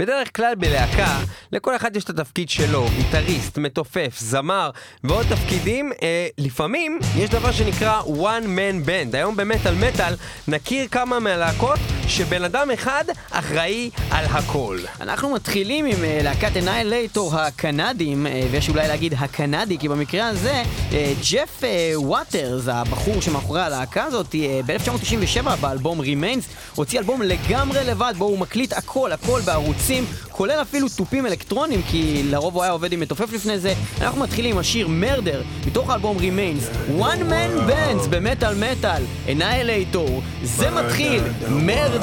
בדרך כלל בלהקה, לכל אחד יש את התפקיד שלו, גיטריסט, מתופף, זמר, ועוד תפקידים. לפעמים יש דבר שנקרא one man band. היום במטל מטל נכיר כמה מהלהקות שבן אדם אחד אחראי על הכל. אנחנו מתחילים עם להקת Annihilator הקנדים, ויש אולי להגיד הקנדי, כי במקרה הזה ג'ף וואטרס, הבחור שמאחורי הלהקה הזאת, ב-1997 באלבום Remains, הוציא אלבום לגמרי לבד, בו הוא מקליט הכל בערוצים, כולל אפילו טופים אלקטרונים, כי לרוב הוא היה עובד עם מתופף לפני זה. אנחנו מתחילים עם השיר Murder, מתוך האלבום Remains, One Man Bands, במטל מטל, Annihilator, זה מתחיל, Murder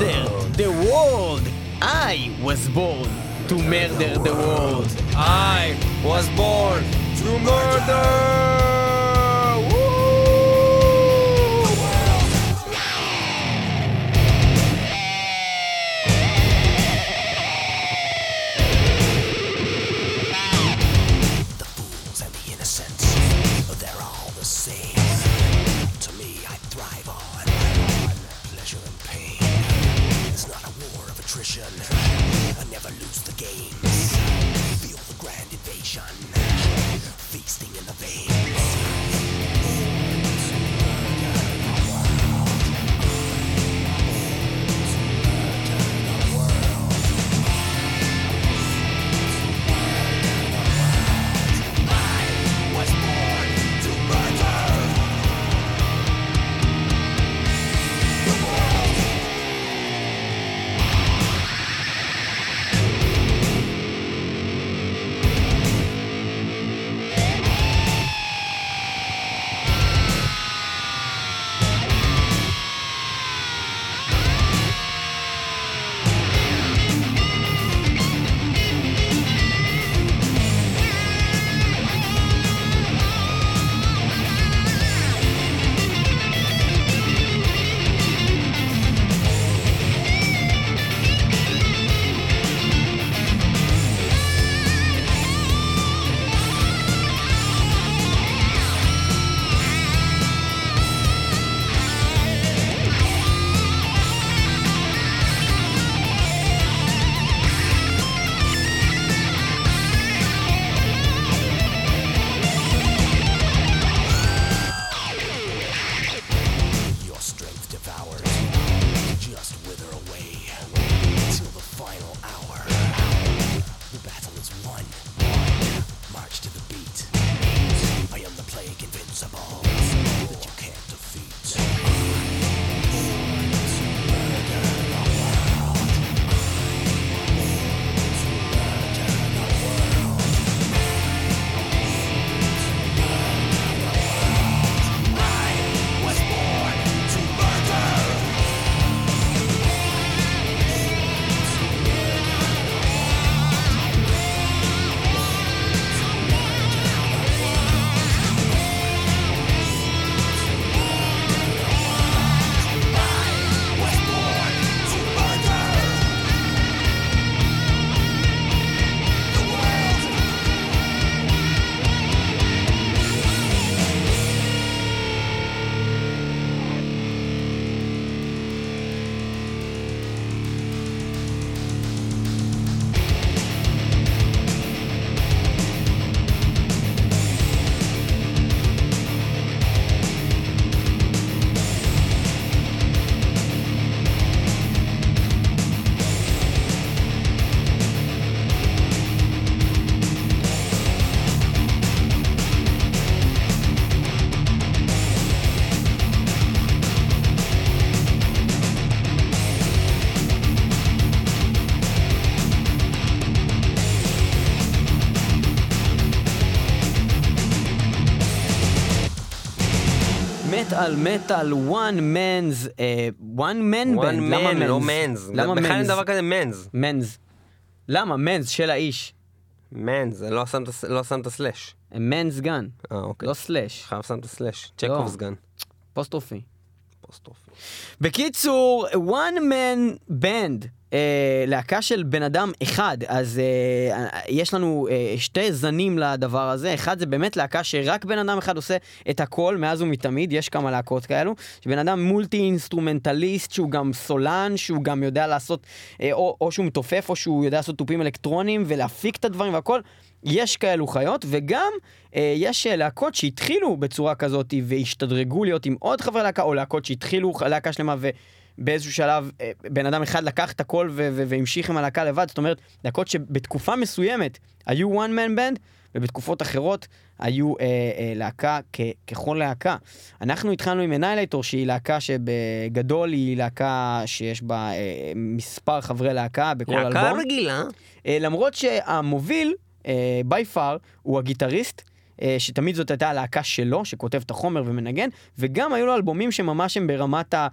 the World. I was born to murder the world. I was born to murder. I never lose the games. Feel the grand invasion, feasting in the veins. מטל, one man's, one man band, למה man's? לא man's, בכלל אין דבר כזה man's. man's. למה? man's של האיש. man's, לא שמת סלש. man's gun, לא סלש. חייב שמת סלש, צ'קובס gun. פוסטרופי. בקיצור, one man band. להקה של בן אדם אחד, אז יש לנו שתי זנים לדבר הזה. אחד זה באמת להקה שרק בן אדם אחד עושה את הכל מאז ומתמיד, יש כמה להקות כאלו, שבן אדם מולטי אינסטרומנטליסט, שהוא גם סולן, שהוא גם יודע לעשות, או שהוא מתופף, או שהוא יודע לעשות טופים אלקטרונים ולהפיק את הדברים והכל. יש כאלו חיות, וגם יש להקות שהתחילו בצורה כזאת והשתדרגו להיות עם עוד חברי להקה, או להקות שהתחילו להקה שלמה ו... באיזשהו שלב, בן אדם אחד לקח את הכל והמשיך עם הלהקה לבד. זאת אומרת, להקות שבתקופה מסוימת היו one man band, ובתקופות אחרות היו להקה ככל להקה. אנחנו התחלנו עם Annihilator, שהיא להקה שבגדול היא להקה שיש בה מספר חברי להקה בכל אלבום. להקה רגילה. למרות שהמוביל, by far, הוא הגיטריסט, שתמיד זאת הייתה הלהקה שלו, שכותב את החומר ומנגן, וגם היו לו אלבומים שממש הם ברמת ה...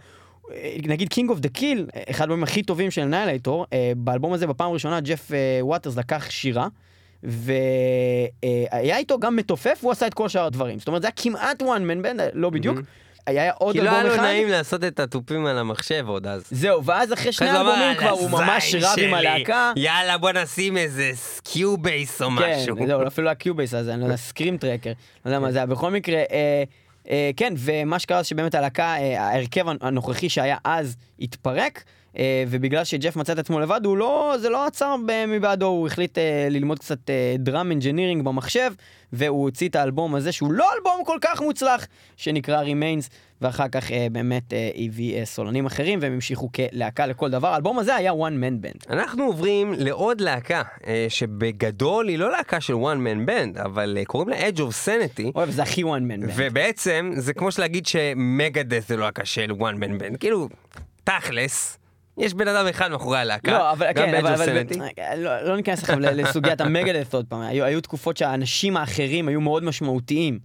נגיד King of the Kill, אחד מהם הכי טובים של Annihilator, באלבום הזה בפעם הראשונה ג'ף וואטרס לקח שירה, והיה איתו גם מתופף, הוא עשה את כל שאר הדברים. זאת אומרת, זה היה כמעט one man band, לא בדיוק. היה עוד אלבום אחד. כאילו היה לו נעים לעשות את הטופים על המחשב עוד אז. זהו, ואז אחרי שני אלבומים כבר הוא ממש רב עם הלהקה. יאללה, בוא נשים איזה קיובייס או משהו. כן, זהו, אפילו הקיובייס הזה, אני לא יודע, סקרים טרקר. לא יודע מה זה, בכל מקרה... כן, ומה שקרה שבאמת הלהקה, ההרכב הנוכחי שהיה אז התפרק, ובגלל שג'ף מצא את עצמו לבד, זה לא עצר מבעדו, הוא החליט ללמוד קצת דראם אנג'ינירינג במחשב, והוא הוציא את האלבום הזה, שהוא לא אלבום כל כך מוצלח, שנקרא Remains, ואחר כך באמת הביא סולנים אחרים, והם המשיכו כלהקה לכל דבר. האלבום הזה היה One Man Band. אנחנו עוברים לעוד להקה, שבגדול היא לא להקה של One Man Band, אבל קוראים לה Edge of Sanity. אוהב, זה הכי One Man Band. ובעצם זה כמו שלהגיד שמגדס זה לא להקה של One Man Band, כאילו, תכלס. יש בן אדם אחד מאחורי הלהקה. לא, אבל כן, לא ניכנס עכשיו לסוגיית המגדס עוד פעם. היו תקופות שהאנשים האחרים היו מאוד משמעותיים.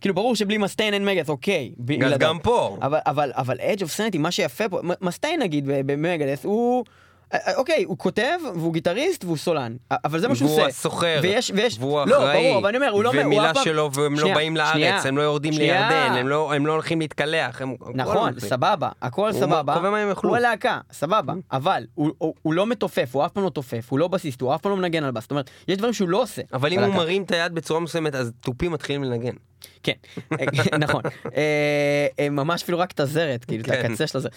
כאילו ברור שבלי מסטיין אין מגדס, אוקיי. גם פה. אבל Edge of Sanity, מה שיפה פה, מסטיין נגיד במגדס, הוא... אוקיי, הוא כותב, והוא גיטריסט, והוא סולן. אבל זה מה שהוא עושה. והוא הסוחר, והוא אחראי, ומילה שלו, והם לא באים לארץ, הם לא יורדים לירדן, הם לא הולכים להתקלח. נכון, סבבה, הכל סבבה. הוא הלהקה, סבבה, אבל הוא לא מתופף, הוא אף פעם לא תופף, הוא לא בסיסט, הוא אף פעם לא מנגן על בס. זאת אומרת, יש דברים שהוא לא עושה. אבל אם הוא מרים את היד בצורה מסוימת, אז טופים מתחילים לנגן. כן, נכון. ממש אפילו רק את הזרת, כאילו, את הקצה של הזרת.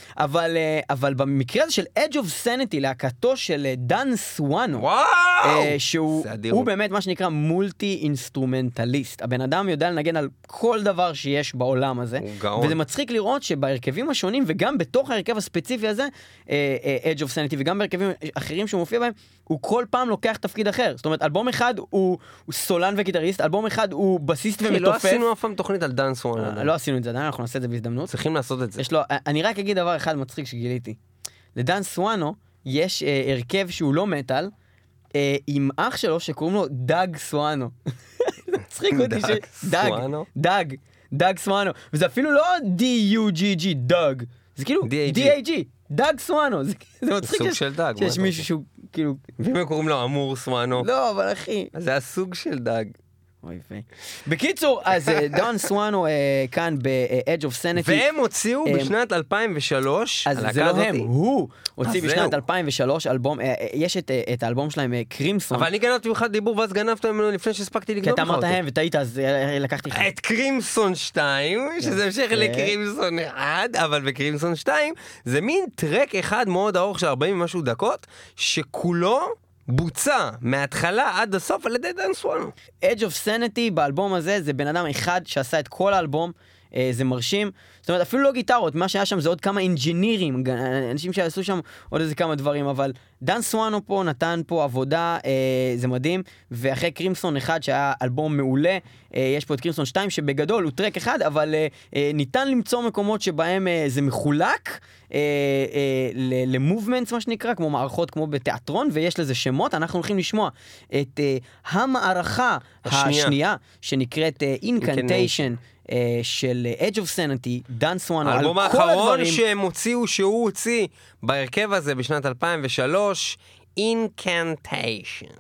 אבל במקרה הזה של Edge of Sanity, להקתו של דן סואנו, שהוא באמת מה שנקרא מולטי אינסטרומנטליסט. הבן אדם יודע לנגן על כל דבר שיש בעולם הזה, וזה מצחיק לראות שבהרכבים השונים, וגם בתוך ההרכב הספציפי הזה, Edge of Sanity, וגם בהרכבים אחרים שמופיע בהם, הוא כל פעם לוקח תפקיד אחר. זאת אומרת, אלבום אחד הוא סולן וגיטריסט, אלבום אחד הוא בסיסט ומתופף. לא עשינו אף פעם תוכנית על דאנס וואן. לא עשינו את זה, אנחנו נעשה את זה בהזדמנות. צריכים לעשות את זה. אני רק אגיד דבר אחד מצחיק שגיליתי. לדאנס וואנו יש הרכב שהוא לא מטל, עם אח שלו שקוראים לו דאג סואנו. מצחיק אותי דאג סואנו. וזה אפילו לא D-U-G-G, דאג. זה כאילו D-A-G. דאג סואנו, זה מצחיק שיש מישהו שהוא כאילו... ואם קוראים לו אמור סואנו. לא, אבל אחי. זה הסוג של דאג. בקיצור, אז דן סואנו כאן ב-Edge of Sanity, והם הוציאו בשנת 2003. אז זה לא הם, הוא הוציא בשנת 2003 אלבום, יש את האלבום שלהם קרימסון. אבל אני גנבתי אחד דיבור ואז גנבתי ממנו לפני שהספקתי לגנוב לך אותו. כי אתה אמרת הם וטעית, אז לקחתי את קרימסון 2, שזה המשך לקרימסון 1, אבל בקרימסון 2 זה מין טרק אחד מאוד ארוך של 40 משהו דקות שכולו בוצע מההתחלה עד הסוף על ידי דן סואנו. Edge of Sanity באלבום הזה זה בן אדם אחד שעשה את כל האלבום, זה מרשים. זאת אומרת, אפילו לא גיטרות, מה שהיה שם זה עוד כמה אינג'ינירים, אנשים שעשו שם עוד איזה כמה דברים, אבל דן סואנו פה נתן פה עבודה, זה מדהים. ואחרי קרימסון 1 שהיה אלבום מעולה, יש פה את קרימסון 2 שבגדול הוא טרק אחד, אבל ניתן למצוא מקומות שבהם זה מחולק למובמנטס מה שנקרא, כמו מערכות, כמו בתיאטרון, ויש לזה שמות. אנחנו הולכים לשמוע את המערכה השנייה שנקראת Incantation של Edge of Sanity, דן סואנו. האלבום האחרון שהם הוציאו, שהוא הוציא בהרכב הזה בשנת 2003, Incantation.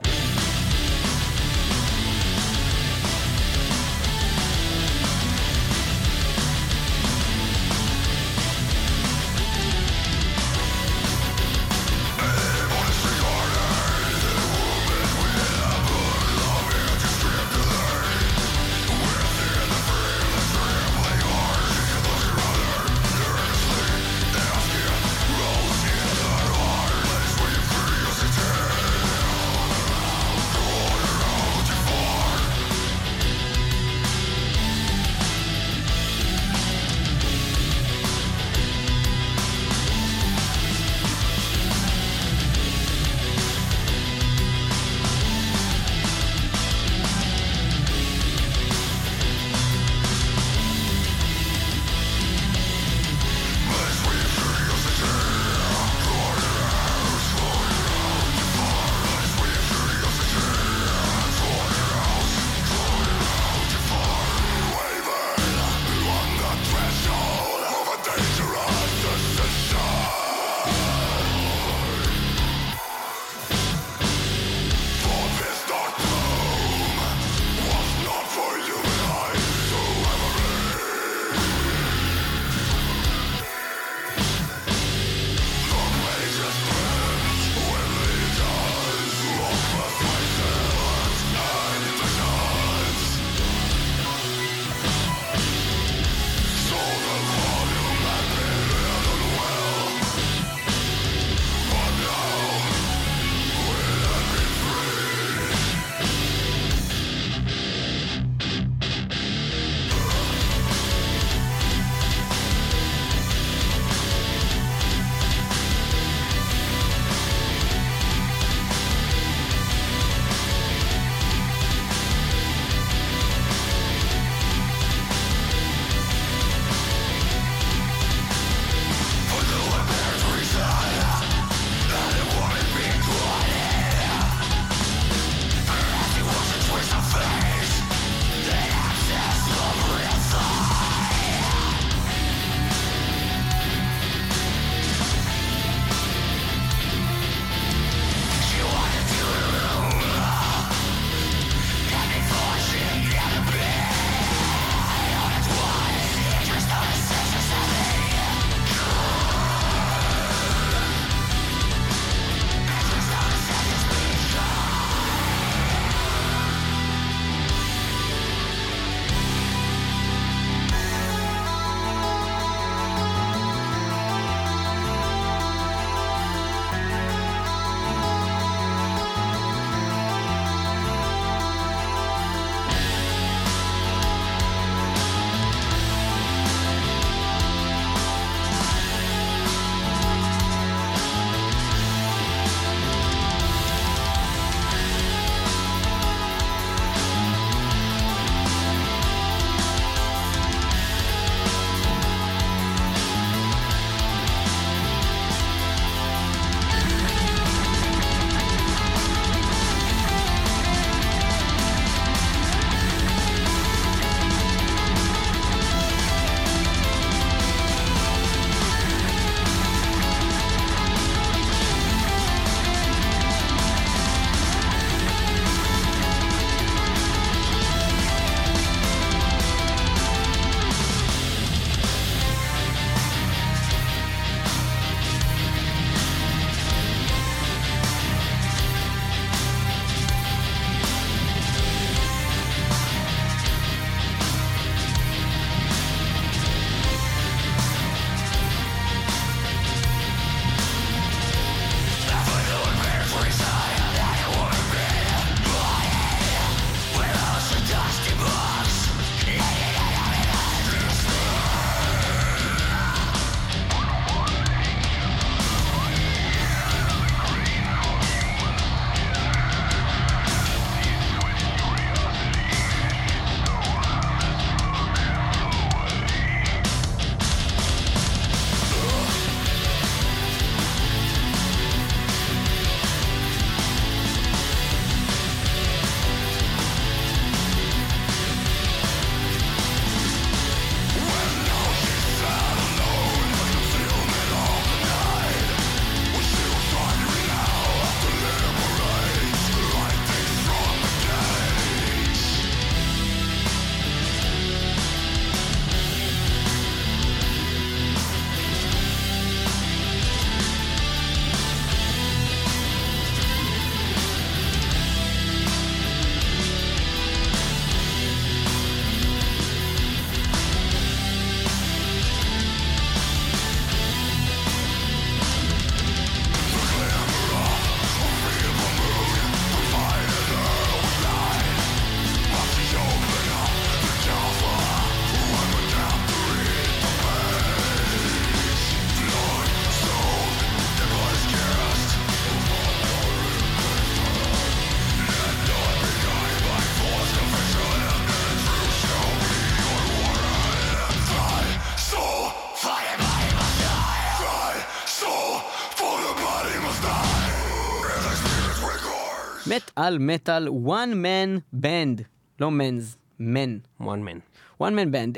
מטאל מטאל, one man band, לא men's, men. one man band,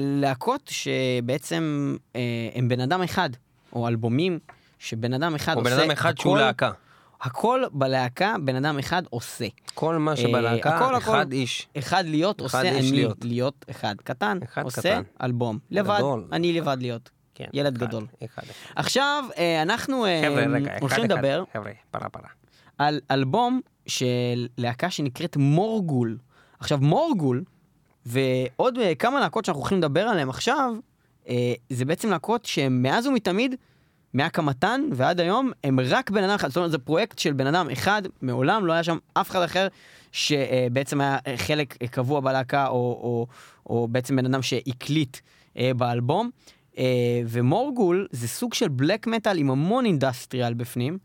להקות שבעצם הם בן אדם אחד, או אלבומים שבן אדם אחד עושה. או בן אדם אחד שהוא להקה. הכל בלהקה בן אדם אחד עושה. כל מה שבלהקה, אחד איש. אחד להיות עושה, אני להיות אחד קטן, עושה אלבום. לבד, אני לבד להיות. ילד גדול. עכשיו אנחנו הולכים לדבר על אלבום של להקה שנקראת מורגול. עכשיו מורגול, ועוד כמה להקות שאנחנו הולכים לדבר עליהם עכשיו, זה בעצם להקות שמאז ומתמיד, מהקמתן ועד היום, הם רק בן אדם אחד. זאת אומרת, זה פרויקט של בן אדם אחד, מעולם לא היה שם אף אחד אחר, שבעצם היה חלק קבוע בלהקה, או בעצם בן אדם שהקליט באלבום. ומורגול זה סוג של בלק מטל עם המון אינדסטריאל בפנים,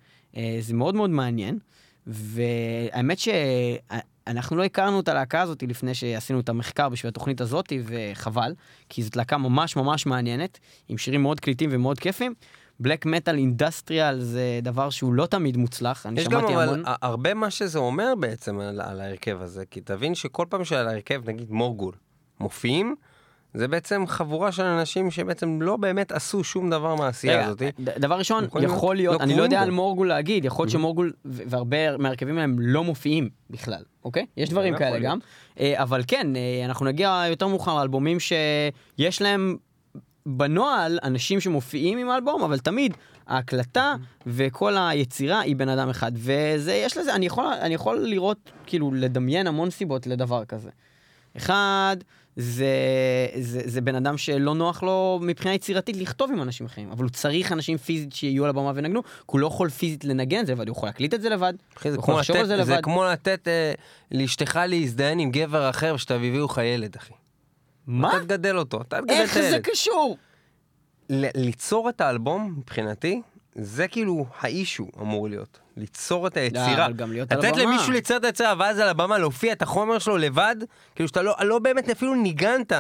זה מאוד מאוד מעניין, והאמת שאנחנו לא הכרנו את הלהקה הזאת לפני שעשינו את המחקר בשביל התוכנית הזאת, וחבל, כי זאת להקה ממש ממש מעניינת, עם שירים מאוד קליטים ומאוד כיפים. בלק מטל אינדסטריאל זה דבר שהוא לא תמיד מוצלח, אני שמעתי המון. יש גם הרבה מה שזה אומר בעצם על ההרכב הזה, כי תבין שכל פעם שעל ההרכב, נגיד מורגול, מופיעים, זה בעצם חבורה של אנשים שבעצם לא באמת עשו שום דבר מהעשייה הזאת. דבר ראשון, יכול להיות, אני לא יודע על מורגול להגיד, יכול להיות שמורגול והרבה מהרכבים הם לא מופיעים בכלל, אוקיי? יש דברים כאלה גם, אבל כן, אנחנו נגיע יותר מאוחר לאלבומים שיש להם בנועל אנשים שמופיעים עם האלבום, אבל תמיד ההקלטה וכל היצירה היא בן אדם אחד, וזה, יש לזה, אני יכול לראות, כאילו, לדמיין המון סיבות לדבר כזה. אחד, זה בן אדם שלא נוח לו מבחינה יצירתית לכתוב עם אנשים אחרים, אבל הוא צריך אנשים פיזית שיהיו על הבמה ונגנו, כי הוא לא יכול פיזית לנגן את זה לבד, הוא יכול להקליט את זה לבד, הוא יכול לשוב על זה לבד. זה כמו לתת לאשתך להזדהן עם גבר אחר ושתביאו לך ילד, אחי. מה? אתה תגדל אותו, אתה תגדל את הילד. איך זה קשור? ליצור את האלבום, מבחינתי, זה כאילו האישו אמור להיות. ליצור את היצירה. לתת למישהו ליצור את היצירה, ואז על הבמה להופיע את החומר שלו לבד, כאילו שאתה לא באמת אפילו ניגנת,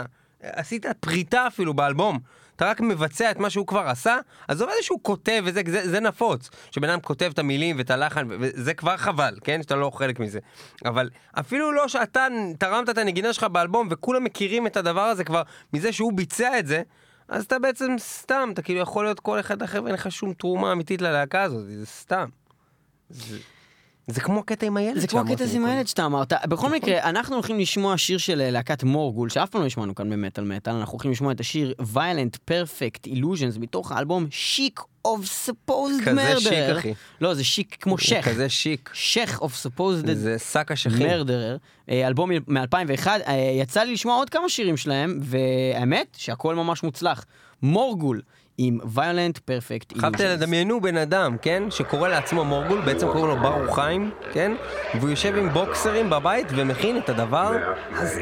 עשית פריטה אפילו באלבום. אתה רק מבצע את מה שהוא כבר עשה, אז זה עובד שהוא כותב, וזה נפוץ. שבן אדם כותב את המילים ואת הלחן, וזה כבר חבל, כן? שאתה לא חלק מזה. אבל אפילו לא שאתה תרמת את הנגינה שלך באלבום, וכולם מכירים את הדבר הזה כבר מזה שהוא ביצע את זה, אז אתה בעצם סתם, אתה כאילו יכול להיות כל אחד אחר, ואין לך שום תרומה אמיתית ללהקה הזאת, זה סתם. זה כמו הקטע עם הילד. זה כמו הקטע עם הילד שאתה אמרת. בכל מקרה, אנחנו הולכים לשמוע שיר של להקת מורגול, שאף פעם לא נשמענו כאן במטל מטל, אנחנו הולכים לשמוע את השיר Violent Perfect Illusions, מתוך האלבום Chic of Supposed Murderer. כזה שיק, אחי. לא, זה שיק כמו שך. כזה שיק. Chic of Supposed Murderer. אלבום מ-2001. יצא לי לשמוע עוד כמה שירים שלהם, והאמת שהכל ממש מוצלח. מורגול. עם Violent Perfect Illusions. חייבת לדמיינו בן אדם, כן? שקורא לעצמו מורגול, בעצם קורא לו ברוך חיים, כן? והוא יושב עם בוקסרים בבית ומכין את הדבר הזה.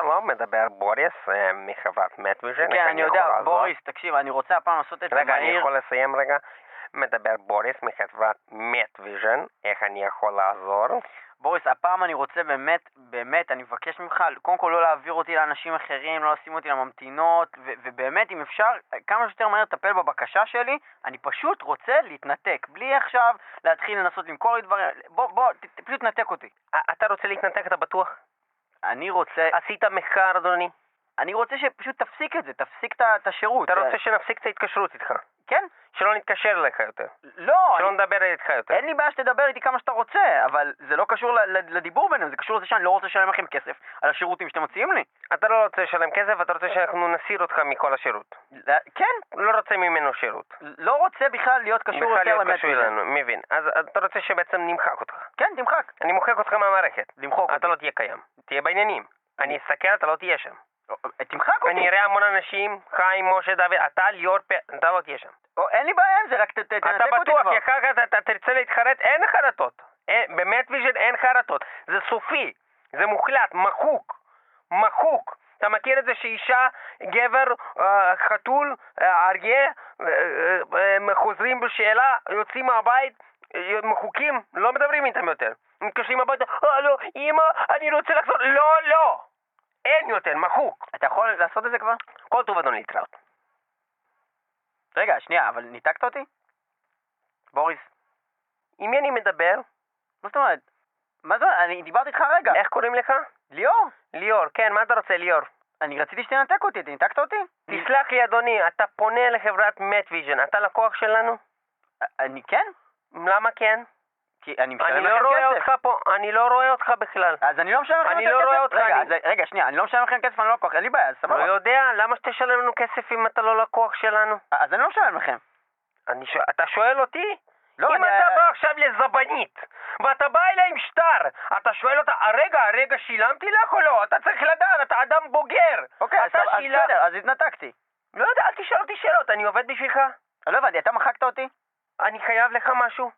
שלום, מדבר בוריס מחוות מטוויז'ן. כן, אני יודע, בוריס, תקשיב, אני רוצה הפעם לעשות את זה מהיר. רגע, אני יכול לסיים רגע? מדבר בוריס מחוות מטוויז'ן, איך אני יכול לעזור? בוריס, הפעם אני רוצה באמת, אני מבקש ממך, קודם כל לא להעביר אותי לאנשים אחרים, לא לשים אותי לממתינות, ובאמת, אם אפשר, כמה שיותר מהר לטפל בבקשה שלי, אני פשוט רוצה להתנתק, בלי עכשיו להתחיל לנסות למכור לי דברים, בוא, פשוט תנתק אותי. אתה רוצה להתנתק, אתה בטוח? אני רוצה... עשית מחקר, אדוני? אני רוצה שפשוט תפסיק את זה, תפסיק את השירות. אתה רוצה שנפסיק את ההתקשרות איתך? כן. שלא נתקשר לך יותר. לא. שלא נדבר איתך יותר. אין לי בעיה שתדבר איתי כמה שאתה רוצה, אבל זה לא קשור לדיבור ביניהם, זה קשור לזה שאני לא רוצה לשלם לכם כסף על השירותים שאתם מציעים לי. אתה לא רוצה לשלם כסף, אתה רוצה שאנחנו נסיר אותך מכל השירות. כן. לא רוצה ממנו שירות. לא רוצה בכלל להיות קשור יותר למטה. מבין. אז אתה רוצה שבעצם נמחק אותך. כן, תמחק. אני מוחק אותך מהמערכת. למחוק. אתה לא תהיה קיים. תהיה בעניינים. אני אסתכל, אתה לא תהיה שם. תמחק אותי. אני אראה המון אנשים, חיים, משה, דוד, אתה ליאור פה, אתה לא תהיה שם. אין לי בעיה עם זה, רק תנתק אותי כבר. אתה בטוח, יקר כזה, אתה תרצה להתחרט, אין חרטות. באמת ויז'ן אין חרטות. זה סופי, זה מוחלט, מחוק. מחוק. אתה מכיר את זה שאישה, גבר, חתול, אריה, חוזרים בשאלה, יוצאים מהבית, מחוקים, לא מדברים איתם יותר. מתקשרים הביתה, לא, אמא, אני רוצה לחזור, לא. אין יותר, מחוק. אתה יכול לעשות את זה כבר? כל טוב אדון להתראות. רגע, שנייה, אבל ניתקת אותי? בוריס, עם מי אני מדבר? מה זאת אומרת? אני דיברתי איתך רגע. איך קוראים לך? ליאור. ליאור, כן, מה אתה רוצה ליאור? אני רציתי שתנתק אותי, אתה ניתקת אותי? תסלח לי אדוני, אתה פונה לחברת מטוויז'ן, אתה לקוח שלנו? אני כן? למה כן? אני לא רואה אותך בכלל. אז אני לא משלם לכם כסף. רגע, שנייה, אני לא משלם לכם כסף, אני לא לקוח, אין לי בעיה, סבבה. לא יודע, למה שתשלם לנו כסף אם אתה לא לקוח שלנו? אז אני לא משלם לכם. אתה שואל אותי? אם אתה בא עכשיו לזבנית, ואתה בא אליה עם שטר, אתה שואל אותה, הרגע שילמתי לך או לא? אתה צריך לדעת, אתה אדם בוגר. אוקיי, אז בסדר, אז התנתקתי. לא יודע, אל תשאל אותי שאלות, אני עובד בשבילך. לא הבנתי, אתה מחקת אותי? אני חייב לך משהו?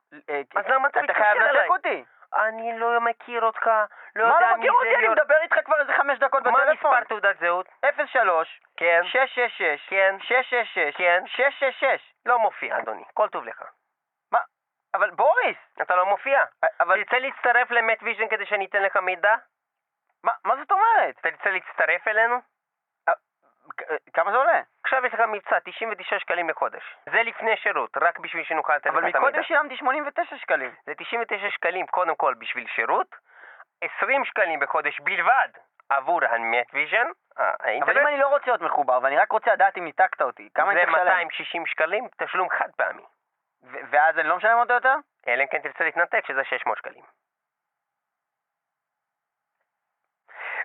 אז למה אתה מתקשר אליי? אתה חייב לנתק אותי? אני לא מכיר אותך. מה לא מכיר אותי? אני מדבר איתך כבר איזה 5 דקות בטלפון. מה מספר תעודת זהות? 03. כן. 666. כן. 666. כן. 666. לא מופיע, אדוני. כל טוב לך. מה? אבל בוריס! אתה לא מופיע. תרצה להצטרף למטוויז'ן כדי שאני אתן לך מידע? מה זאת אומרת? תרצה להצטרף אלינו? כמה זה עולה? עכשיו יש לך מבצע, 99 שקלים לחודש. זה לפני שירות, רק בשביל שנוכל לתת לך את המידע. אבל מקודם שילמתי 89 שקלים. זה 99 שקלים קודם כל בשביל שירות, 20 שקלים בחודש בלבד עבור המטוויז'ן. אבל אם אני לא רוצה להיות מחובר, ואני רק רוצה לדעת אם ניתקת אותי, כמה אני צריך לשלם? זה 260 שקלים, תשלום חד פעמי. ואז אני לא משלם אותו יותר? אלא אם כן תרצה להתנתק, שזה 600 שקלים.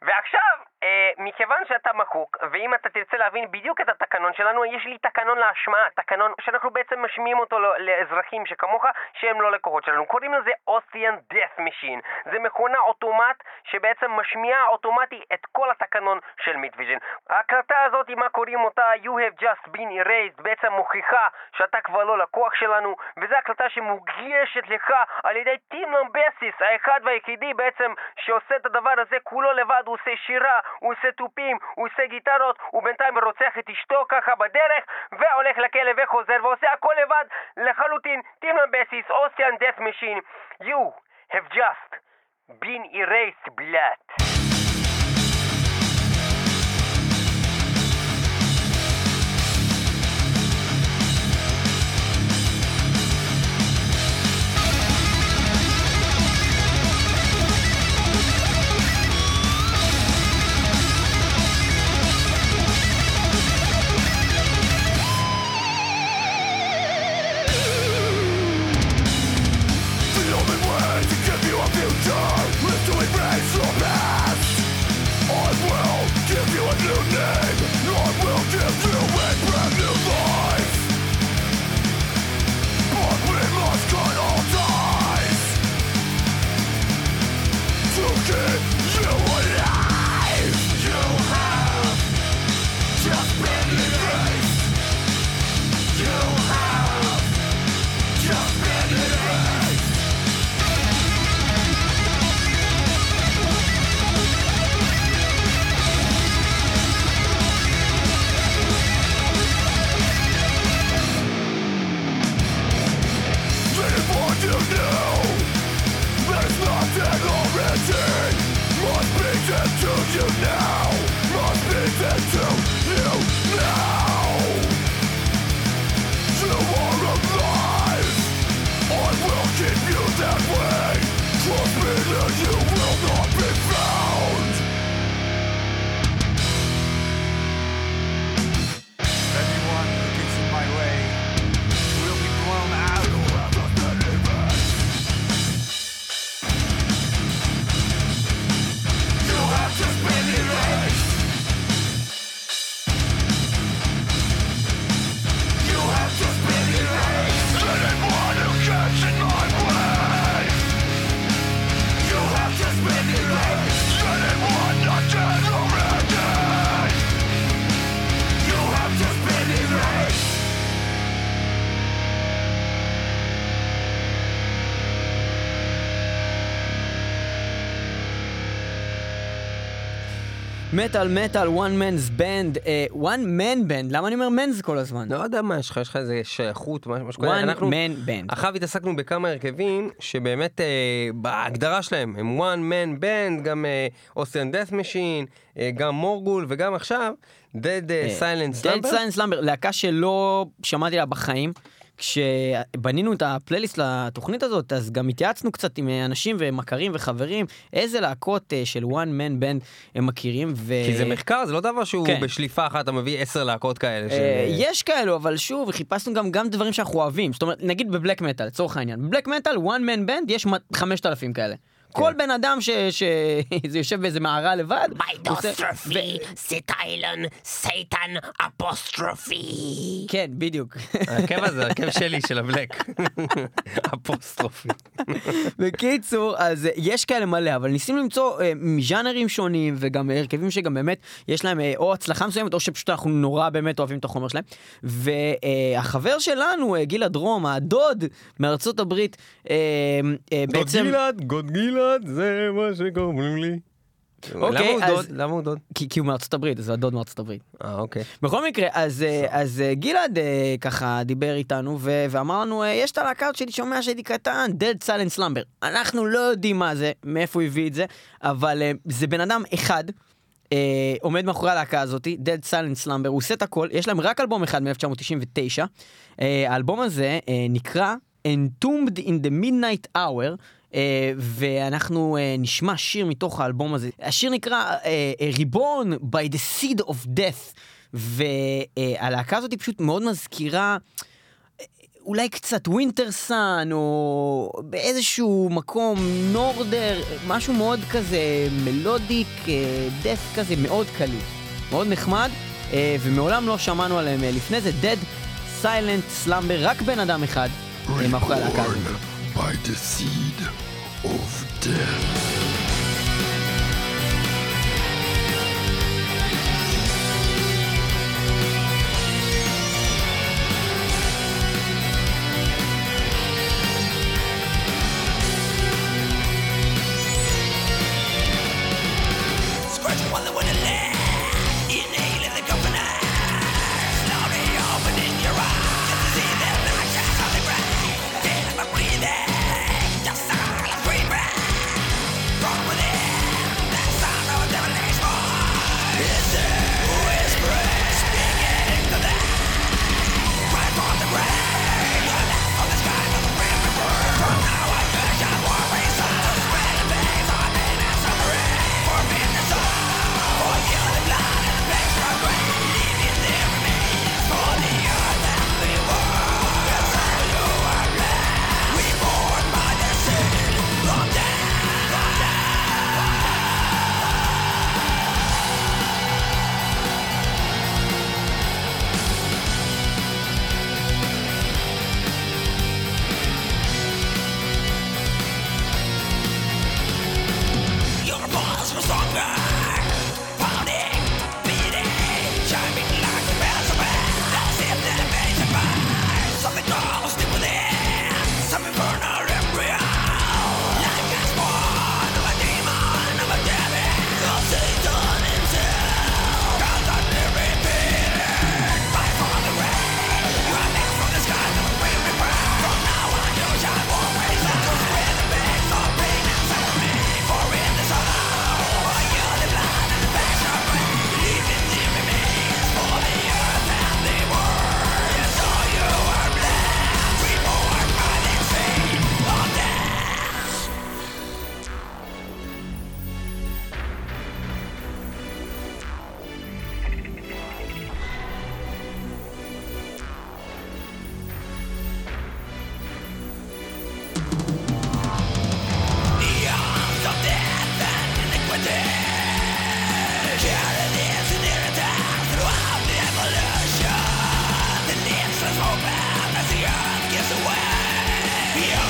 ועכשיו, מכיוון שאתה מחוק, ואם אתה תרצה להבין בדיוק את התקנון שלנו, יש לי תקנון להשמעה, תקנון שאנחנו בעצם משמיעים אותו לאזרחים שכמוך, שהם לא לקוחות שלנו. קוראים לזה Ocean Death Machine. זה מכונה אוטומט שבעצם משמיעה אוטומטי את כל התקנון של מטוויז'ן. ההקלטה הזאת, מה קוראים אותה, You have just been erased, בעצם מוכיחה שאתה כבר לא לקוח שלנו, וזו הקלטה שמוגשת לך על ידי טים למבסיס, האחד והיחידי בעצם שעושה את הדבר הזה כולו לבד. הוא עושה שירה, הוא עושה טופים, הוא עושה גיטרות, הוא בינתיים רוצח את אשתו ככה בדרך, והולך לכלא וחוזר, ועושה הכל לבד לחלוטין. טימן בסיס, Ocean Death Machine, you have just been erased blood. We're doing brave, so bad. מטל, מטל, one man's band, one man band, למה אני אומר man's כל הזמן? לא יודע מה, יש לך איזה שייכות, משהו כזה. one man band. אחריו התעסקנו בכמה הרכבים שבאמת בהגדרה שלהם, הם one man band, גם Ocean Death Machine, גם מורגול וגם עכשיו, Dead Silent Slumber. Dead Silent Slumber, להקה שלא שמעתי לה בחיים. כשבנינו את הפלייליסט לתוכנית הזאת, אז גם התייעצנו קצת עם אנשים ומכרים וחברים, איזה להקות של one man band הם מכירים. כי זה מחקר, זה לא דבר שהוא בשליפה אחת, אתה מביא 10 להקות כאלה. יש כאלו, אבל שוב, חיפשנו גם דברים שאנחנו אוהבים. זאת אומרת, נגיד בבלק מטל, לצורך העניין. בבלק מטל, one man band, יש 5,000 כאלה. כל בן אדם שזה יושב באיזה מערה לבד. מיידוסטרופי, סטיילן, סייטן, אפוסטרופי. כן, בדיוק. הרכב הזה, הרכב שלי, של הבלק. אפוסטרופי. בקיצור, אז יש כאלה מלא, אבל ניסים למצוא מז'אנרים שונים, וגם הרכבים שגם באמת יש להם או הצלחה מסוימת, או שפשוט אנחנו נורא באמת אוהבים את החומר שלהם. והחבר שלנו, גילעד רום, הדוד מארצות הברית, בעצם... גילעד. זה מה שקוראים לי. אוקיי, אז... למה הוא דוד? כי הוא מארצות הברית, אז הדוד מארצות הברית. אוקיי. בכל מקרה, אז גילעד ככה דיבר איתנו, ואמר לנו, יש את הלהקות שלי שומע שהייתי קטן, Dead Silent Slumber. אנחנו לא יודעים מה זה, מאיפה הוא הביא את זה, אבל זה בן אדם אחד, עומד מאחורי הלהקה הזאת, Dead Silent Slumber, הוא עושה את הכל, יש להם רק אלבום אחד מ-1999, האלבום הזה נקרא Entombed in the Midnight Hour, ואנחנו נשמע שיר מתוך האלבום הזה. השיר נקרא Ribbon by the Seed of Death, והלהקה הזאת היא פשוט מאוד מזכירה אולי קצת ווינטר סאן, או באיזשהו מקום נורדר, משהו מאוד כזה מלודיק, דף כזה מאוד קליט, מאוד נחמד, ומעולם לא שמענו עליהם לפני זה. Dead Silent Slumber, רק בן אדם אחד מאחורי הלהקה הזאת. By the seed of death.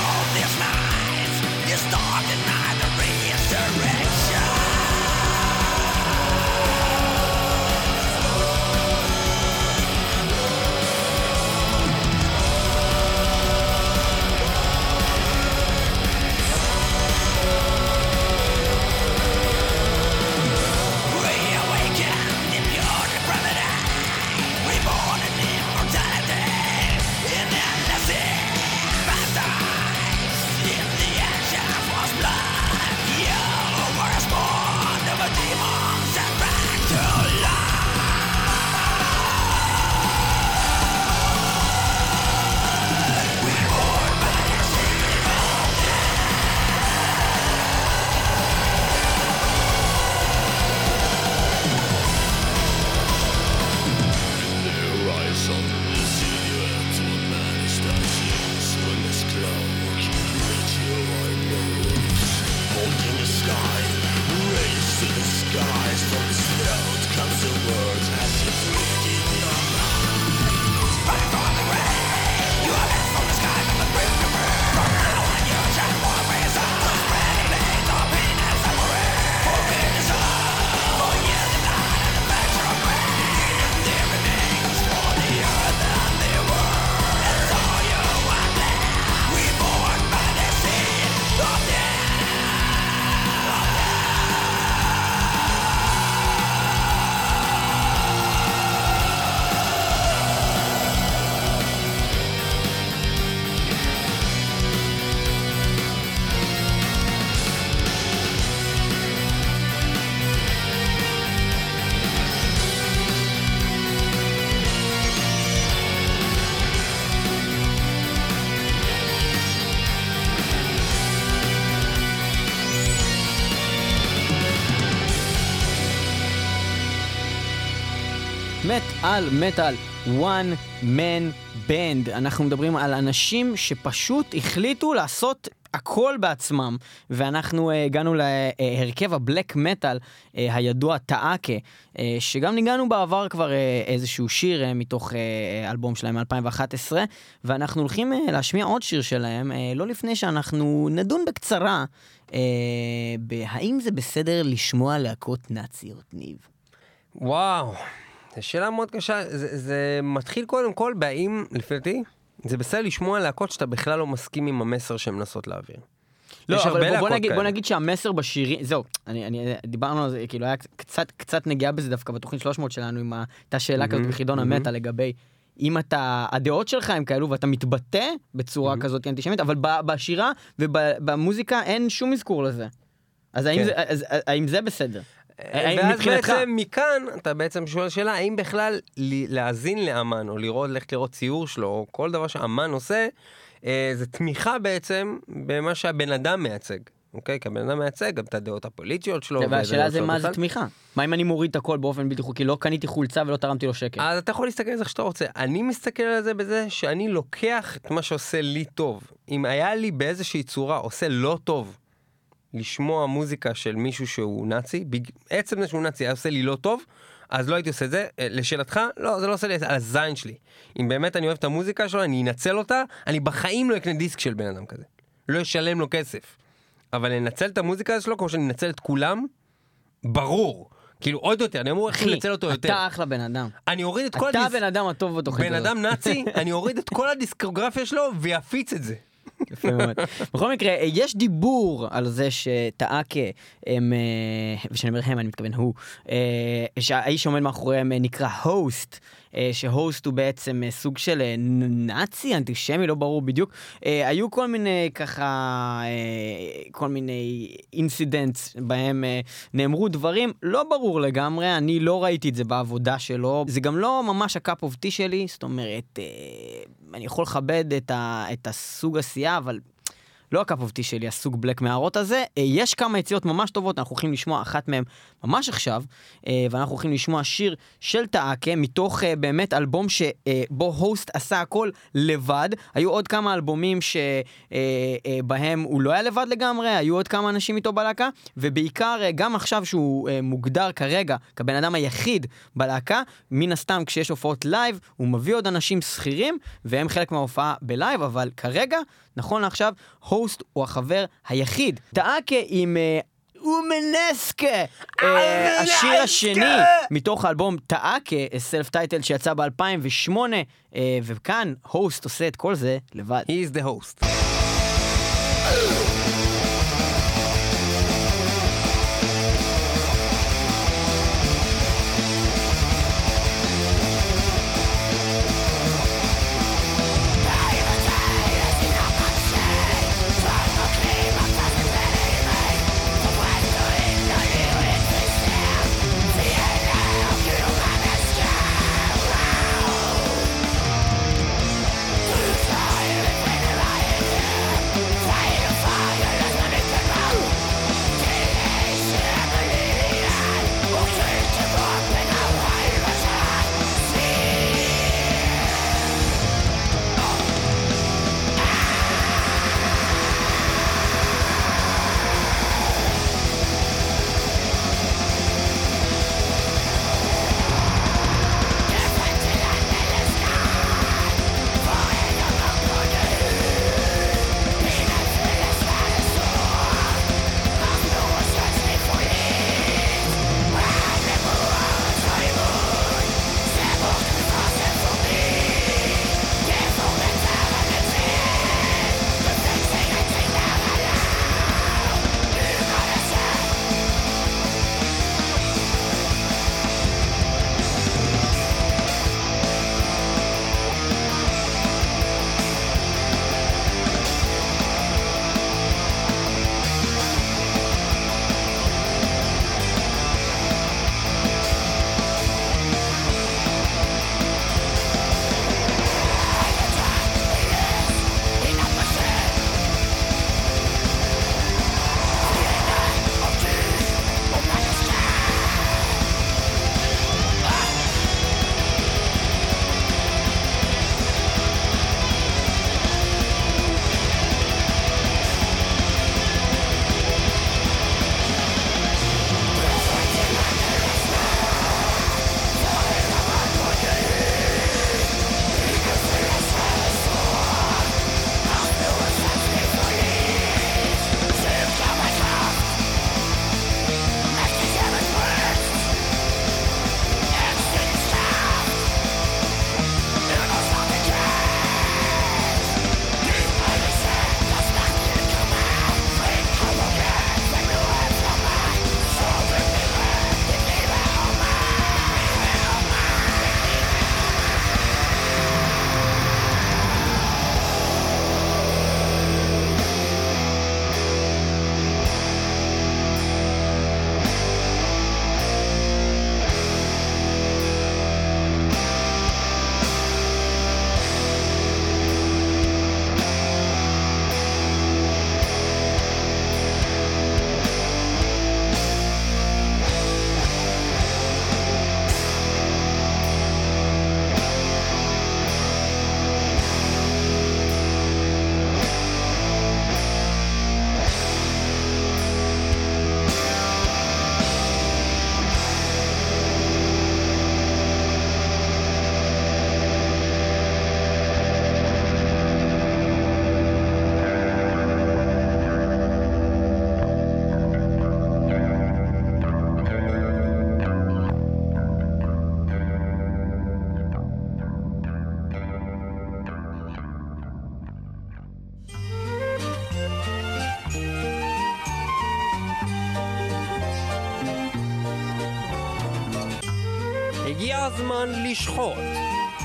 All this night, this dark night, the reason. מטאל מטאל, one man band. אנחנו מדברים על אנשים שפשוט החליטו לעשות הכל בעצמם, ואנחנו הגענו להרכב הבלק מטאל הידוע טאקה, שגם ניגענו בעבר כבר איזשהו שיר מתוך אלבום שלהם 2011, ואנחנו הולכים להשמיע עוד שיר שלהם, לא לפני שאנחנו נדון בקצרה בהאם זה בסדר לשמוע להקות נאציות, ניב. וואו, זו שאלה מאוד קשה. זה מתחיל קודם כל בהאם, לפי דעתי, זה בסדר לשמוע להקות שאתה בכלל לא מסכים עם המסר שהן מנסות להעביר. לא, אבל בוא נגיד שהמסר בשירים, זהו, דיברנו על זה, כאילו היה קצת נגיעה בזה דווקא בתוכנית 300 שלנו, עם אותה שאלה כזאת בחידון המטה לגבי, אם אתה, הדעות שלך הם כאלו, ואתה מתבטא בצורה כזאת אנטישמית, אבל בשירה ובמוזיקה אין שום מזכור לזה. אז האם זה בסדר? ואז בעצם מכאן אתה בעצם שואל שאלה, האם בכלל להאזין לאמן או לראות, ללכת לראות ציור שלו או כל דבר שאמן עושה, זה תמיכה בעצם במה שהבן אדם מייצג, אוקיי? כי הבן אדם מייצג גם את הדעות הפוליטיות שלו. והשאלה זה מה זה תמיכה? מה אם אני מוריד את הכל באופן בלתי חוקי, לא קניתי חולצה ולא תרמתי לו שקל? אז אתה יכול להסתכל על זה איך שאתה רוצה. אני מסתכל על זה בזה שאני לוקח את מה שעושה לי טוב. אם היה לי באיזושהי צורה עושה לא טוב לשמוע מוזיקה של מישהו שהוא נאצי, בעצם זה שהוא נאצי היה עושה לי לא טוב, אז לא הייתי עושה את זה. לשאלתך, לא, זה לא עושה לי, על הזין שלי. אם באמת אני אוהב את המוזיקה שלו, אני אנצל אותה, אני בחיים לא אקנה דיסק של בן אדם כזה. לא אשלם לו כסף. אבל לנצל את המוזיקה שלו, כמו שאני אנצל את כולם, ברור. כאילו עוד יותר, אני אמור איך לנצל אותו יותר. אתה אחלה בן אדם. אני אוריד את כל הדיסק. אתה בן אדם הטוב בתוכנית. בן אדם נאצי, אני אוריד את כל הדיסקוגרפיה שלו ויפיץ את זה. יפה מאוד. בכל מקרה, יש דיבור על זה שטאקה, ושאני אומר הם, אני מתכוון הוא, שהאיש שעומד מאחוריהם נקרא הוסט, שהוסט הוא בעצם סוג של נאצי, אנטישמי, לא ברור בדיוק. היו כל מיני ככה, כל מיני אינסידנטס בהם נאמרו דברים, לא ברור לגמרי, אני לא ראיתי את זה בעבודה שלו, זה גם לא ממש הקאפ אוף טי שלי, זאת אומרת, אני יכול לכבד את הסוג עשייה, אבל לא הקאפ אוף טי שלי, הסוג בלק מהרות הזה. יש כמה יציאות ממש טובות, אנחנו הולכים לשמוע אחת מהם ממש עכשיו, ואנחנו הולכים לשמוע שיר של טאקה, מתוך באמת אלבום שבו הוסט עשה הכל לבד. היו עוד כמה אלבומים שבהם הוא לא היה לבד לגמרי, היו עוד כמה אנשים איתו בלהקה, ובעיקר גם עכשיו שהוא מוגדר כרגע כבן אדם היחיד בלהקה, מן הסתם כשיש הופעות לייב, הוא מביא עוד אנשים שכירים, והם חלק מההופעה בלייב, אבל כרגע, נכון לעכשיו, הוסט הוא החבר היחיד. טאקה עם אומינסקה, השיר השני מתוך האלבום טאקה, סלף טייטל שיצא ב-2008, וכאן הוסט עושה את כל זה לבד. He is the host. הגיע הזמן לשחוט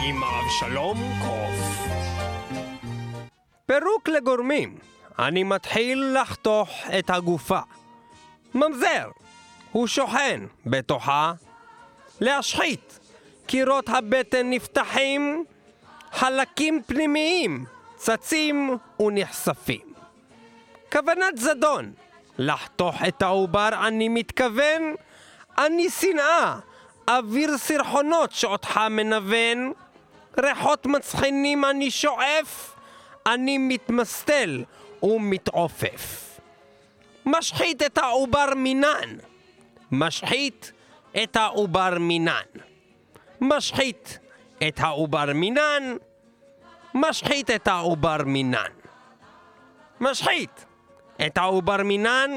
עם אבשלום קוף. פירוק לגורמים. אני מתחיל לחתוך את הגופה. ממזר, הוא שוכן בתוכה. להשחית, קירות הבטן נפתחים, חלקים פנימיים צצים ונחשפים. כוונת זדון, לחתוך את העובר אני מתכוון, אני שנאה, אוויר סרחונות שאותך מנוון, ריחות מצחינים אני שואף, אני מתמסתל ומתעופף. משחית את העובר מינן, משחית את העובר מינן, משחית את העובר מינן, משחית את העובר מינן, משחית את העובר מינן,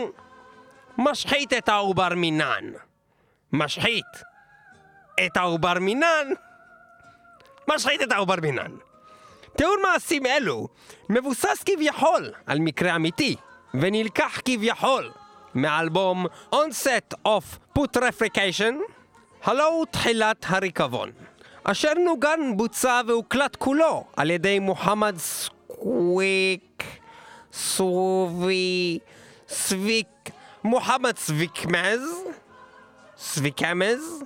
משחית את העובר מינן, משחית את העובר מינן, משחית את העובר מינן. תיאור מעשים אלו מבוסס כביכול על מקרה אמיתי ונלקח כביכול מאלבום Onset of Putrefaction, הלא הוא תחילת הריקבון, אשר נוגן בוצע והוקלט כולו על ידי מוחמד מוחמד סויקמז,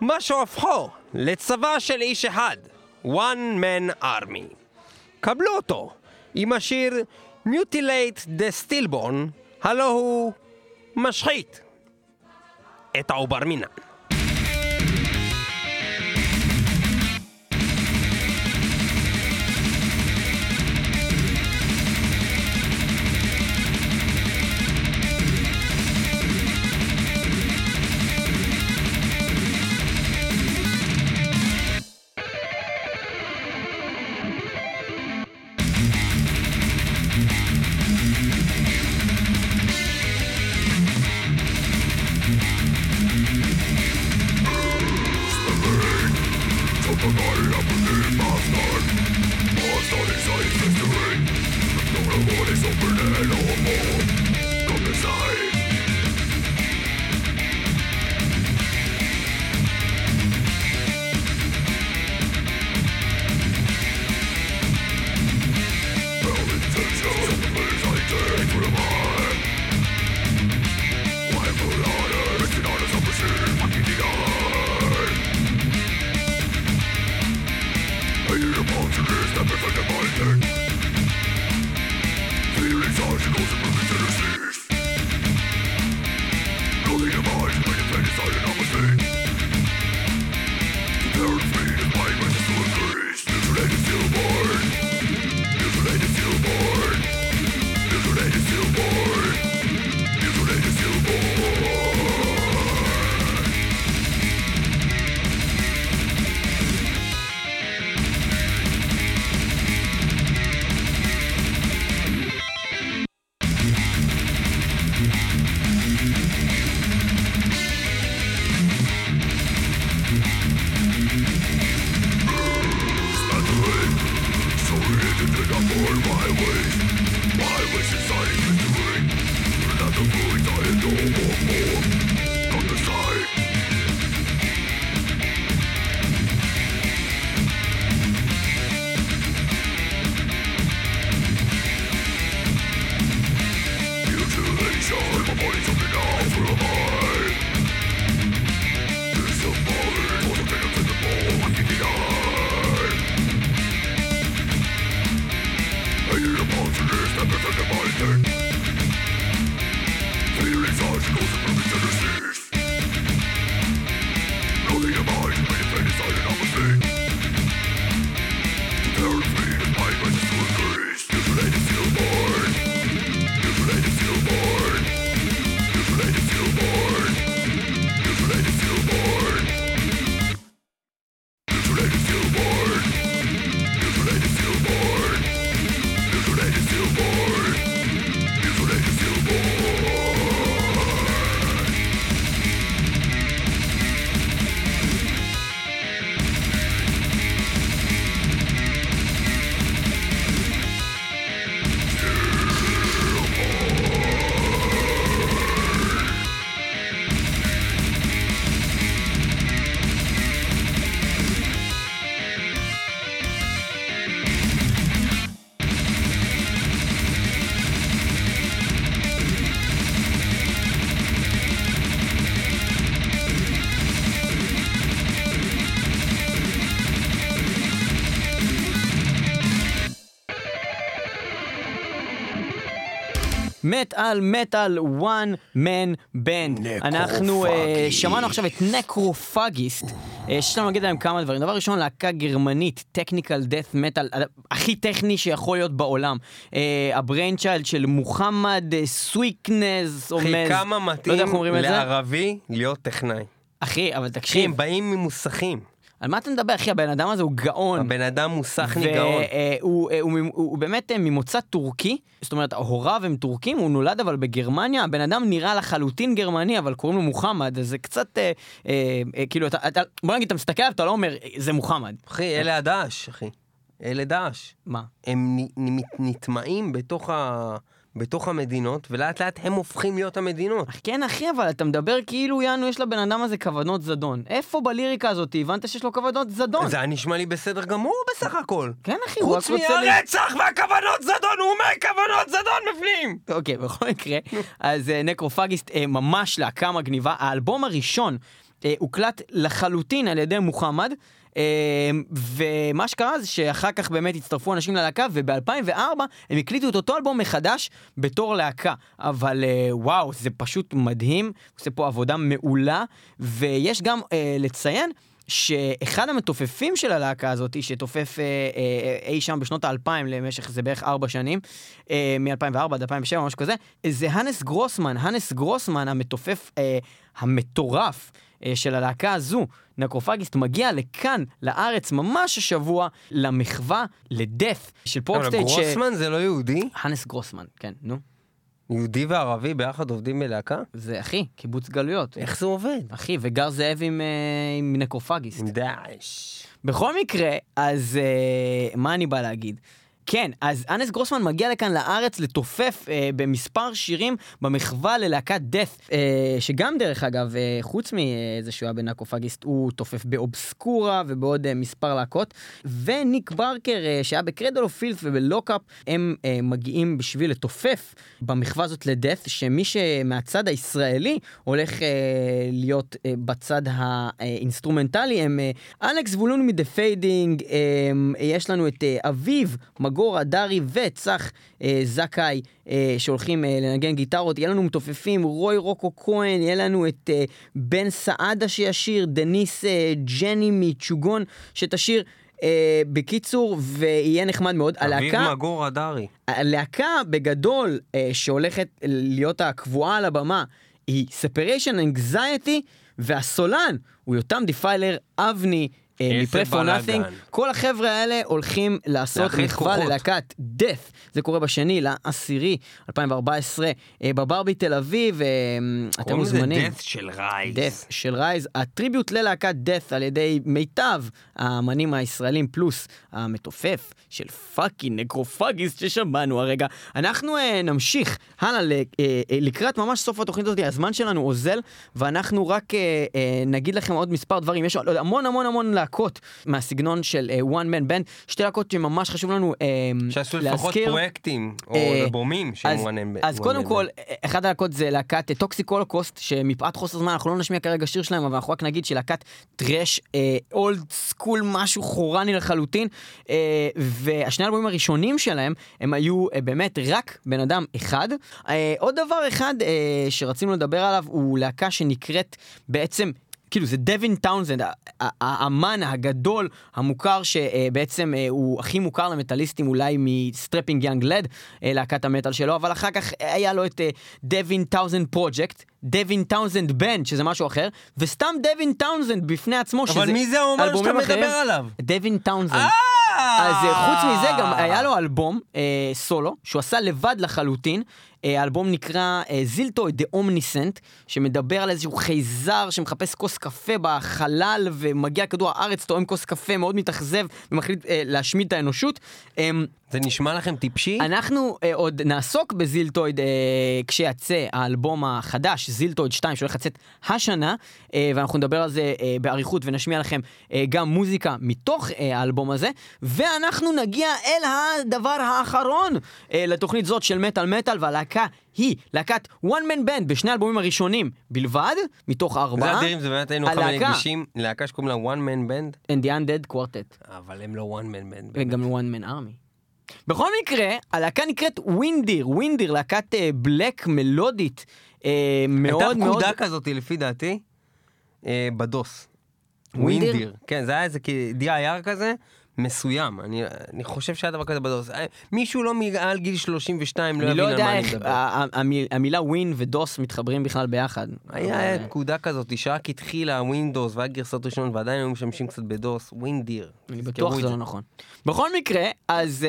מה שהופכו לצבא של איש אחד, One Man Army. קבלו אותו עם השיר Mutilate the Stillborn, הלא הוא משחית את העובר מינן. Feelings are to go to the מטאל, מטאל, one man band. אנחנו שמענו עכשיו את נקרופגיסט, יש לנו להגיד עליהם כמה דברים. דבר ראשון, להקה גרמנית, טכניקל דאט מטאל, הכי טכני שיכול להיות בעולם. הבריינצ'יילד של מוחמד סויקמז, כמה מתאים לערבי להיות טכנאי. אחי, אבל תקשיב. הם באים ממוסכים. על מה אתה מדבר, אחי? הבן אדם הזה הוא גאון. הבן אדם מוסכני גאון. הוא באמת ממוצא טורקי, זאת אומרת, הוריו הם טורקים, הוא נולד אבל בגרמניה, הבן אדם נראה לחלוטין גרמני, אבל קוראים לו מוחמד, אז זה קצת, כאילו, בוא נגיד, אתה מסתכל, אתה לא אומר, זה מוחמד. אחי, אלה הדאעש, אחי. אלה דאעש. מה? הם נטמעים בתוך המדינות, ולאט לאט הם הופכים להיות המדינות. כן, אחי, אבל אתה מדבר כאילו, יאנו, יש לבן אדם הזה כוונות זדון. איפה בליריקה הזאת הבנת שיש לו כוונות זדון? זה נשמע לי בסדר גמור בסך הכל. כן, אחי, הוא רק רוצה... חוץ מהרצח והכוונות זדון, הוא אומר כוונות זדון בפנים! אוקיי, בכל מקרה, אז נקרופגיסט ממש להקה מגניבה. האלבום הראשון הוקלט לחלוטין על ידי מוחמד, ומה שקרה זה שאחר כך באמת הצטרפו אנשים ללהקה, וב-2004 הם הקליטו את אותו אלבום מחדש בתור להקה, אבל וואו, זה פשוט מדהים, עושה פה עבודה מעולה. ויש גם לציין שאחד המתופפים של הלהקה הזאת, שתופף אי שם בשנות ה-2000 למשך זה בערך 4 שנים, מ-2004 עד 2007, משהו כזה, זה הנס גרוסמן, הנס גרוסמן המתופף המטורף של הלהקה הזו. נקרופגיסט מגיע לכאן, לארץ, ממש השבוע, למחווה, לדף של פרוקסטייט. אבל גרוסמן זה לא יהודי? הנס גרוסמן, כן, נו. יהודי וערבי ביחד עובדים בלהקה? זה אחי, קיבוץ גלויות. איך זה עובד? אחי, וגר זאב עם נקרופגיסט. עם דאעש. בכל מקרה, אז מה אני בא להגיד? כן, אז אנס גרוסמן מגיע לכאן לארץ לתופף במספר שירים במחווה ללהקת דף, שגם דרך אגב, חוץ מאיזה שהוא היה בנקרופגיסט, הוא תופף באובסקורה ובעוד מספר להקות, וניק ברקר שהיה בקרדל אוף פילס ובלוקאפ, הם מגיעים בשביל לתופף במחווה הזאת לדף, שמי שמהצד הישראלי הולך להיות בצד האינסטרומנטלי, הם אלכס וולון מדה פיידינג, יש לנו את אביב, גור, אדרי וצח זכאי שהולכים לנגן גיטרות, יהיה לנו מתופפים, רוי רוקו כהן, יהיה לנו את בן סעדה שישיר, דניס ג'ני מצ'וגון שתשיר, בקיצור, ויהיה נחמד מאוד. אביב מגור אדרי. הלהקה בגדול שהולכת להיות הקבועה על הבמה היא Separation Anxiety, והסולן הוא יותם דיפיילר אבני, מפרי פור נאטינג. כל החבר'ה האלה הולכים לעשות מחווה ללהקת דף. זה קורה בשני לעשירי 2014 בברבי תל אביב, אתם מוזמנים. קוראים לזה דף של רייז. דף של רייז, הטריביוט ללהקת דף על ידי מיטב האמנים הישראלים פלוס המתופף של פאקינג נקרופגיסט ששמענו הרגע. אנחנו נמשיך הלאה לקראת ממש סוף התוכנית הזאת, הזמן שלנו עוזל, ואנחנו רק נגיד לכם עוד מספר דברים. יש המון המון המון להקות מהסגנון של One Man Band, שתי להקות שממש חשוב לנו שעשו לפחות פרויקטים או אלבומים של One Man Band. אז קודם כל, אחד הלהקות זה להקת טוקסיק הולוקוסט, שמפאת חוסר זמן אנחנו לא נשמיע כרגע שיר שלהם, אבל אנחנו רק נגיד שלהקת טרש אולד סקול, משהו חורני לחלוטין, והשני אלבומים הראשונים שלהם הם היו באמת רק בן אדם אחד. עוד דבר אחד שרצינו לדבר עליו הוא להקה שנקראת בעצם כאילו זה דווין טאונזנד, האמן הגדול, המוכר, שבעצם הוא הכי מוכר למטליסטים אולי מסטרפינג יאנג לד, להקת המטל שלו, אבל אחר כך היה לו את דווין טאונזנד פרוג'קט, דווין טאונזנד בנד, שזה משהו אחר, וסתם דווין טאונזנד בפני עצמו, אבל מי זה האומן שאתה מדבר עליו? דווין טאונזנד. אז חוץ מזה גם היה לו אלבום סולו, שהוא עשה לבד לחלוטין, האלבום נקרא זילטויד דה אומניסנט, שמדבר על איזשהו חייזר שמחפש כוס קפה בחלל, ומגיע כדור הארץ, תואם כוס קפה, מאוד מתאכזב, ומחליט להשמיד את האנושות. זה נשמע לכם טיפשי? אנחנו עוד נעסוק בזילטויד כשיצא האלבום החדש, זילטויד 2, שהולך לצאת השנה, ואנחנו נדבר על זה באריכות, ונשמיע לכם גם מוזיקה מתוך האלבום הזה, ואנחנו נגיע אל הדבר האחרון לתוכנית זאת של מטל מטל, והלהקה היא להקת One Man Band בשני האלבומים הראשונים בלבד, מתוך 4. זה אדירים, זה באמת היינו כמה נגשים, להקה שקוראים לה One Man Band. And the Undead Quartet. אבל הם לא One Man Band. וגם One Man Army. בכל מקרה, הלהקה נקראת ווינדיר, ווינדיר, להקת בלק מלודית מאוד מאוד... הייתה פקודה כזאת לפי דעתי, בדוס. ווינדיר. כן, זה היה איזה DIR כזה, מסוים, אני חושב שהיה דבר כזה בדוס. מישהו לא מעל גיל 32 לא יבין על מה אני מדבר. המילה ווין ודוס מתחברים בכלל ביחד. היה פקודה כזאת, שעה כתחילה ווינדוס והיה גרסת ראשון ועדיין היו משמשים קצת בדוס, ווינדיר. אני בטוח שזה לא נכון. בכל מקרה, אז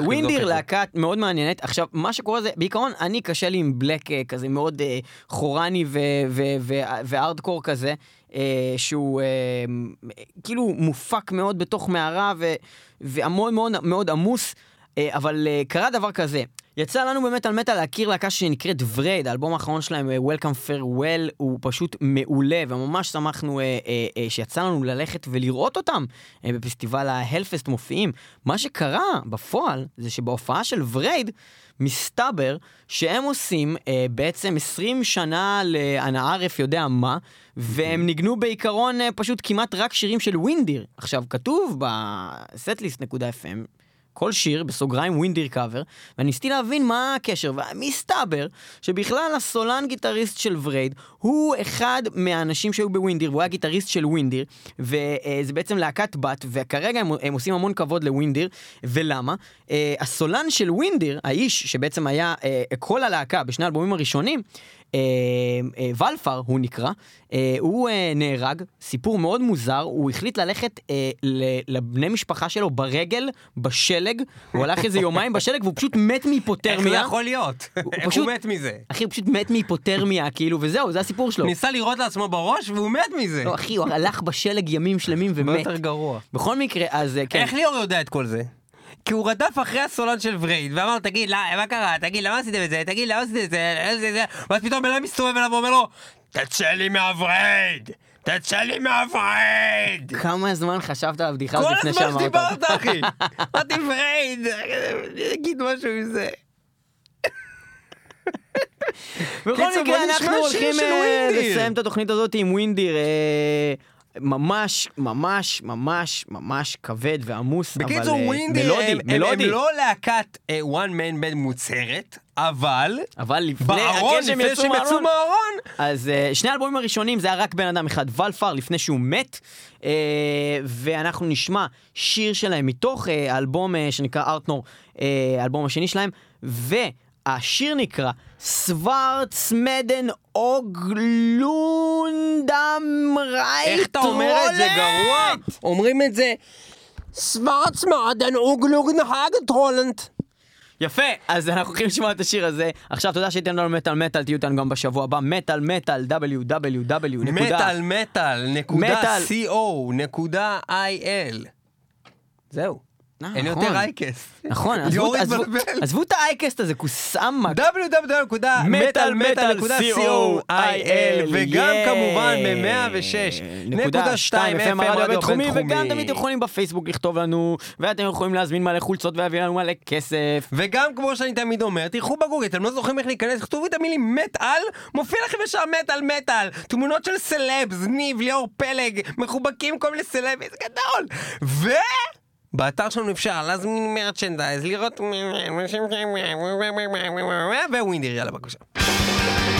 ווינדיר להקה מאוד מעניינת. עכשיו, מה שקורה זה, בעיקרון אני קשה לי עם בלק כזה מאוד חורני וארדקור כזה, שהוא כאילו מופק מאוד בתוך מערה והמון מאוד מאוד עמוס, אבל קרה דבר כזה, יצא לנו באמת על מטה להכיר להקה שנקראת ורד, האלבום האחרון שלהם Welcome Farewell הוא פשוט מעולה, וממש שמחנו שיצא לנו ללכת ולראות אותם בפסטיבל ההלפסט מופיעים. מה שקרה בפועל זה שבהופעה של ורד מסתבר שהם עושים בעצם 20 שנה לאנערף יודע מה, והם ניגנו בעיקרון פשוט כמעט רק שירים של ווינדיר. עכשיו כתוב בסטליסט.fm כל שיר, בסוגריים ווינדיר קאבר, ואני ניסיתי להבין מה הקשר, ומסתבר שבכלל הסולן גיטריסט של ורייד, הוא אחד מהאנשים שהיו בווינדיר, והוא היה גיטריסט של ווינדיר, וזה בעצם להקת בת, וכרגע הם עושים המון כבוד לווינדיר, ולמה? הסולן של ווינדיר, האיש שבעצם היה כל הלהקה בשני האלבומים הראשונים, ולפר הוא נקרא, הוא נהרג, סיפור מאוד מוזר, הוא החליט ללכת לבני משפחה שלו ברגל, בשלג, הוא הלך איזה יומיים בשלג והוא פשוט מת מהיפותרמיה. איך זה יכול להיות? איך הוא מת מזה? אחי, הוא פשוט מת מהיפותרמיה, כאילו, וזהו, זה הסיפור שלו. ניסה לראות לעצמו בראש והוא מת מזה. לא, אחי, הוא הלך בשלג ימים שלמים ומת. ביותר גרוע. בכל מקרה, אז כן. איך ליאור יודע את כל זה? כי הוא רדף אחרי הסולן של וריד, ואמר, תגיד, מה קרה? תגיד, למה עשיתם את זה? תגיד, למה עשיתם את זה? ואז פתאום בן אדם מסתובב אליו ואומר לו, תצא לי מהווריד! תצא לי מהווריד! כמה זמן חשבת על הבדיחה הזאת לפני שאמרת? כל הזמן שדיברת, אחי! אמרתי, וריד! תגיד משהו עם זה. בכל מקרה, אנחנו הולכים לסיים את התוכנית הזאת עם ווינדיר. ממש, ממש, ממש, ממש כבד ועמוס, בקיצור, אבל ווינדיר, מלודי. הם לא להקת one man band מוצרת, אבל לפני שהם יצאו מהארון, אז שני האלבומים הראשונים זה היה רק בן אדם אחד, ולפר, לפני שהוא מת, ואנחנו נשמע שיר שלהם מתוך אלבום שנקרא ארטנור, אלבום השני שלהם, והשיר נקרא סווארטסמדן אוגלונדם רייט. איך אתה אומר את זה גרוע? אומרים את זה סווארטסמדן אוגלונהגטרולנט. יפה, אז אנחנו הולכים לשמוע את השיר הזה. עכשיו תודה שהייתם לנו מטל מטל, תהיו איתנו גם בשבוע הבא, מטל מטל, www.metalmetal.co.il. זהו. אין יותר אייקסט. נכון, עזבו את האייקסט הזה, כוסאמה. www.metalmetal.co.il וגם כמובן ב-106.2 FM רדיו בינתחומי, וגם תמיד יכולים בפייסבוק לכתוב לנו, ואתם יכולים להזמין מלא חולצות ולהביא לנו מלא כסף. וגם כמו שאני תמיד אומר, תלכו בגוגל, אתם לא זוכרים איך להיכנס, כתובו את המילים מטאל, מופיע לכם ישר מטאל מטאל, תמונות של סלבס, ניב, ליאור פלג, מחובקים כל מיני סלב, זה גדול. ו... באתר שלנו אפשר להזמין מרצ'נדייז, לראות... ווינדיר, יאללה בבקשה.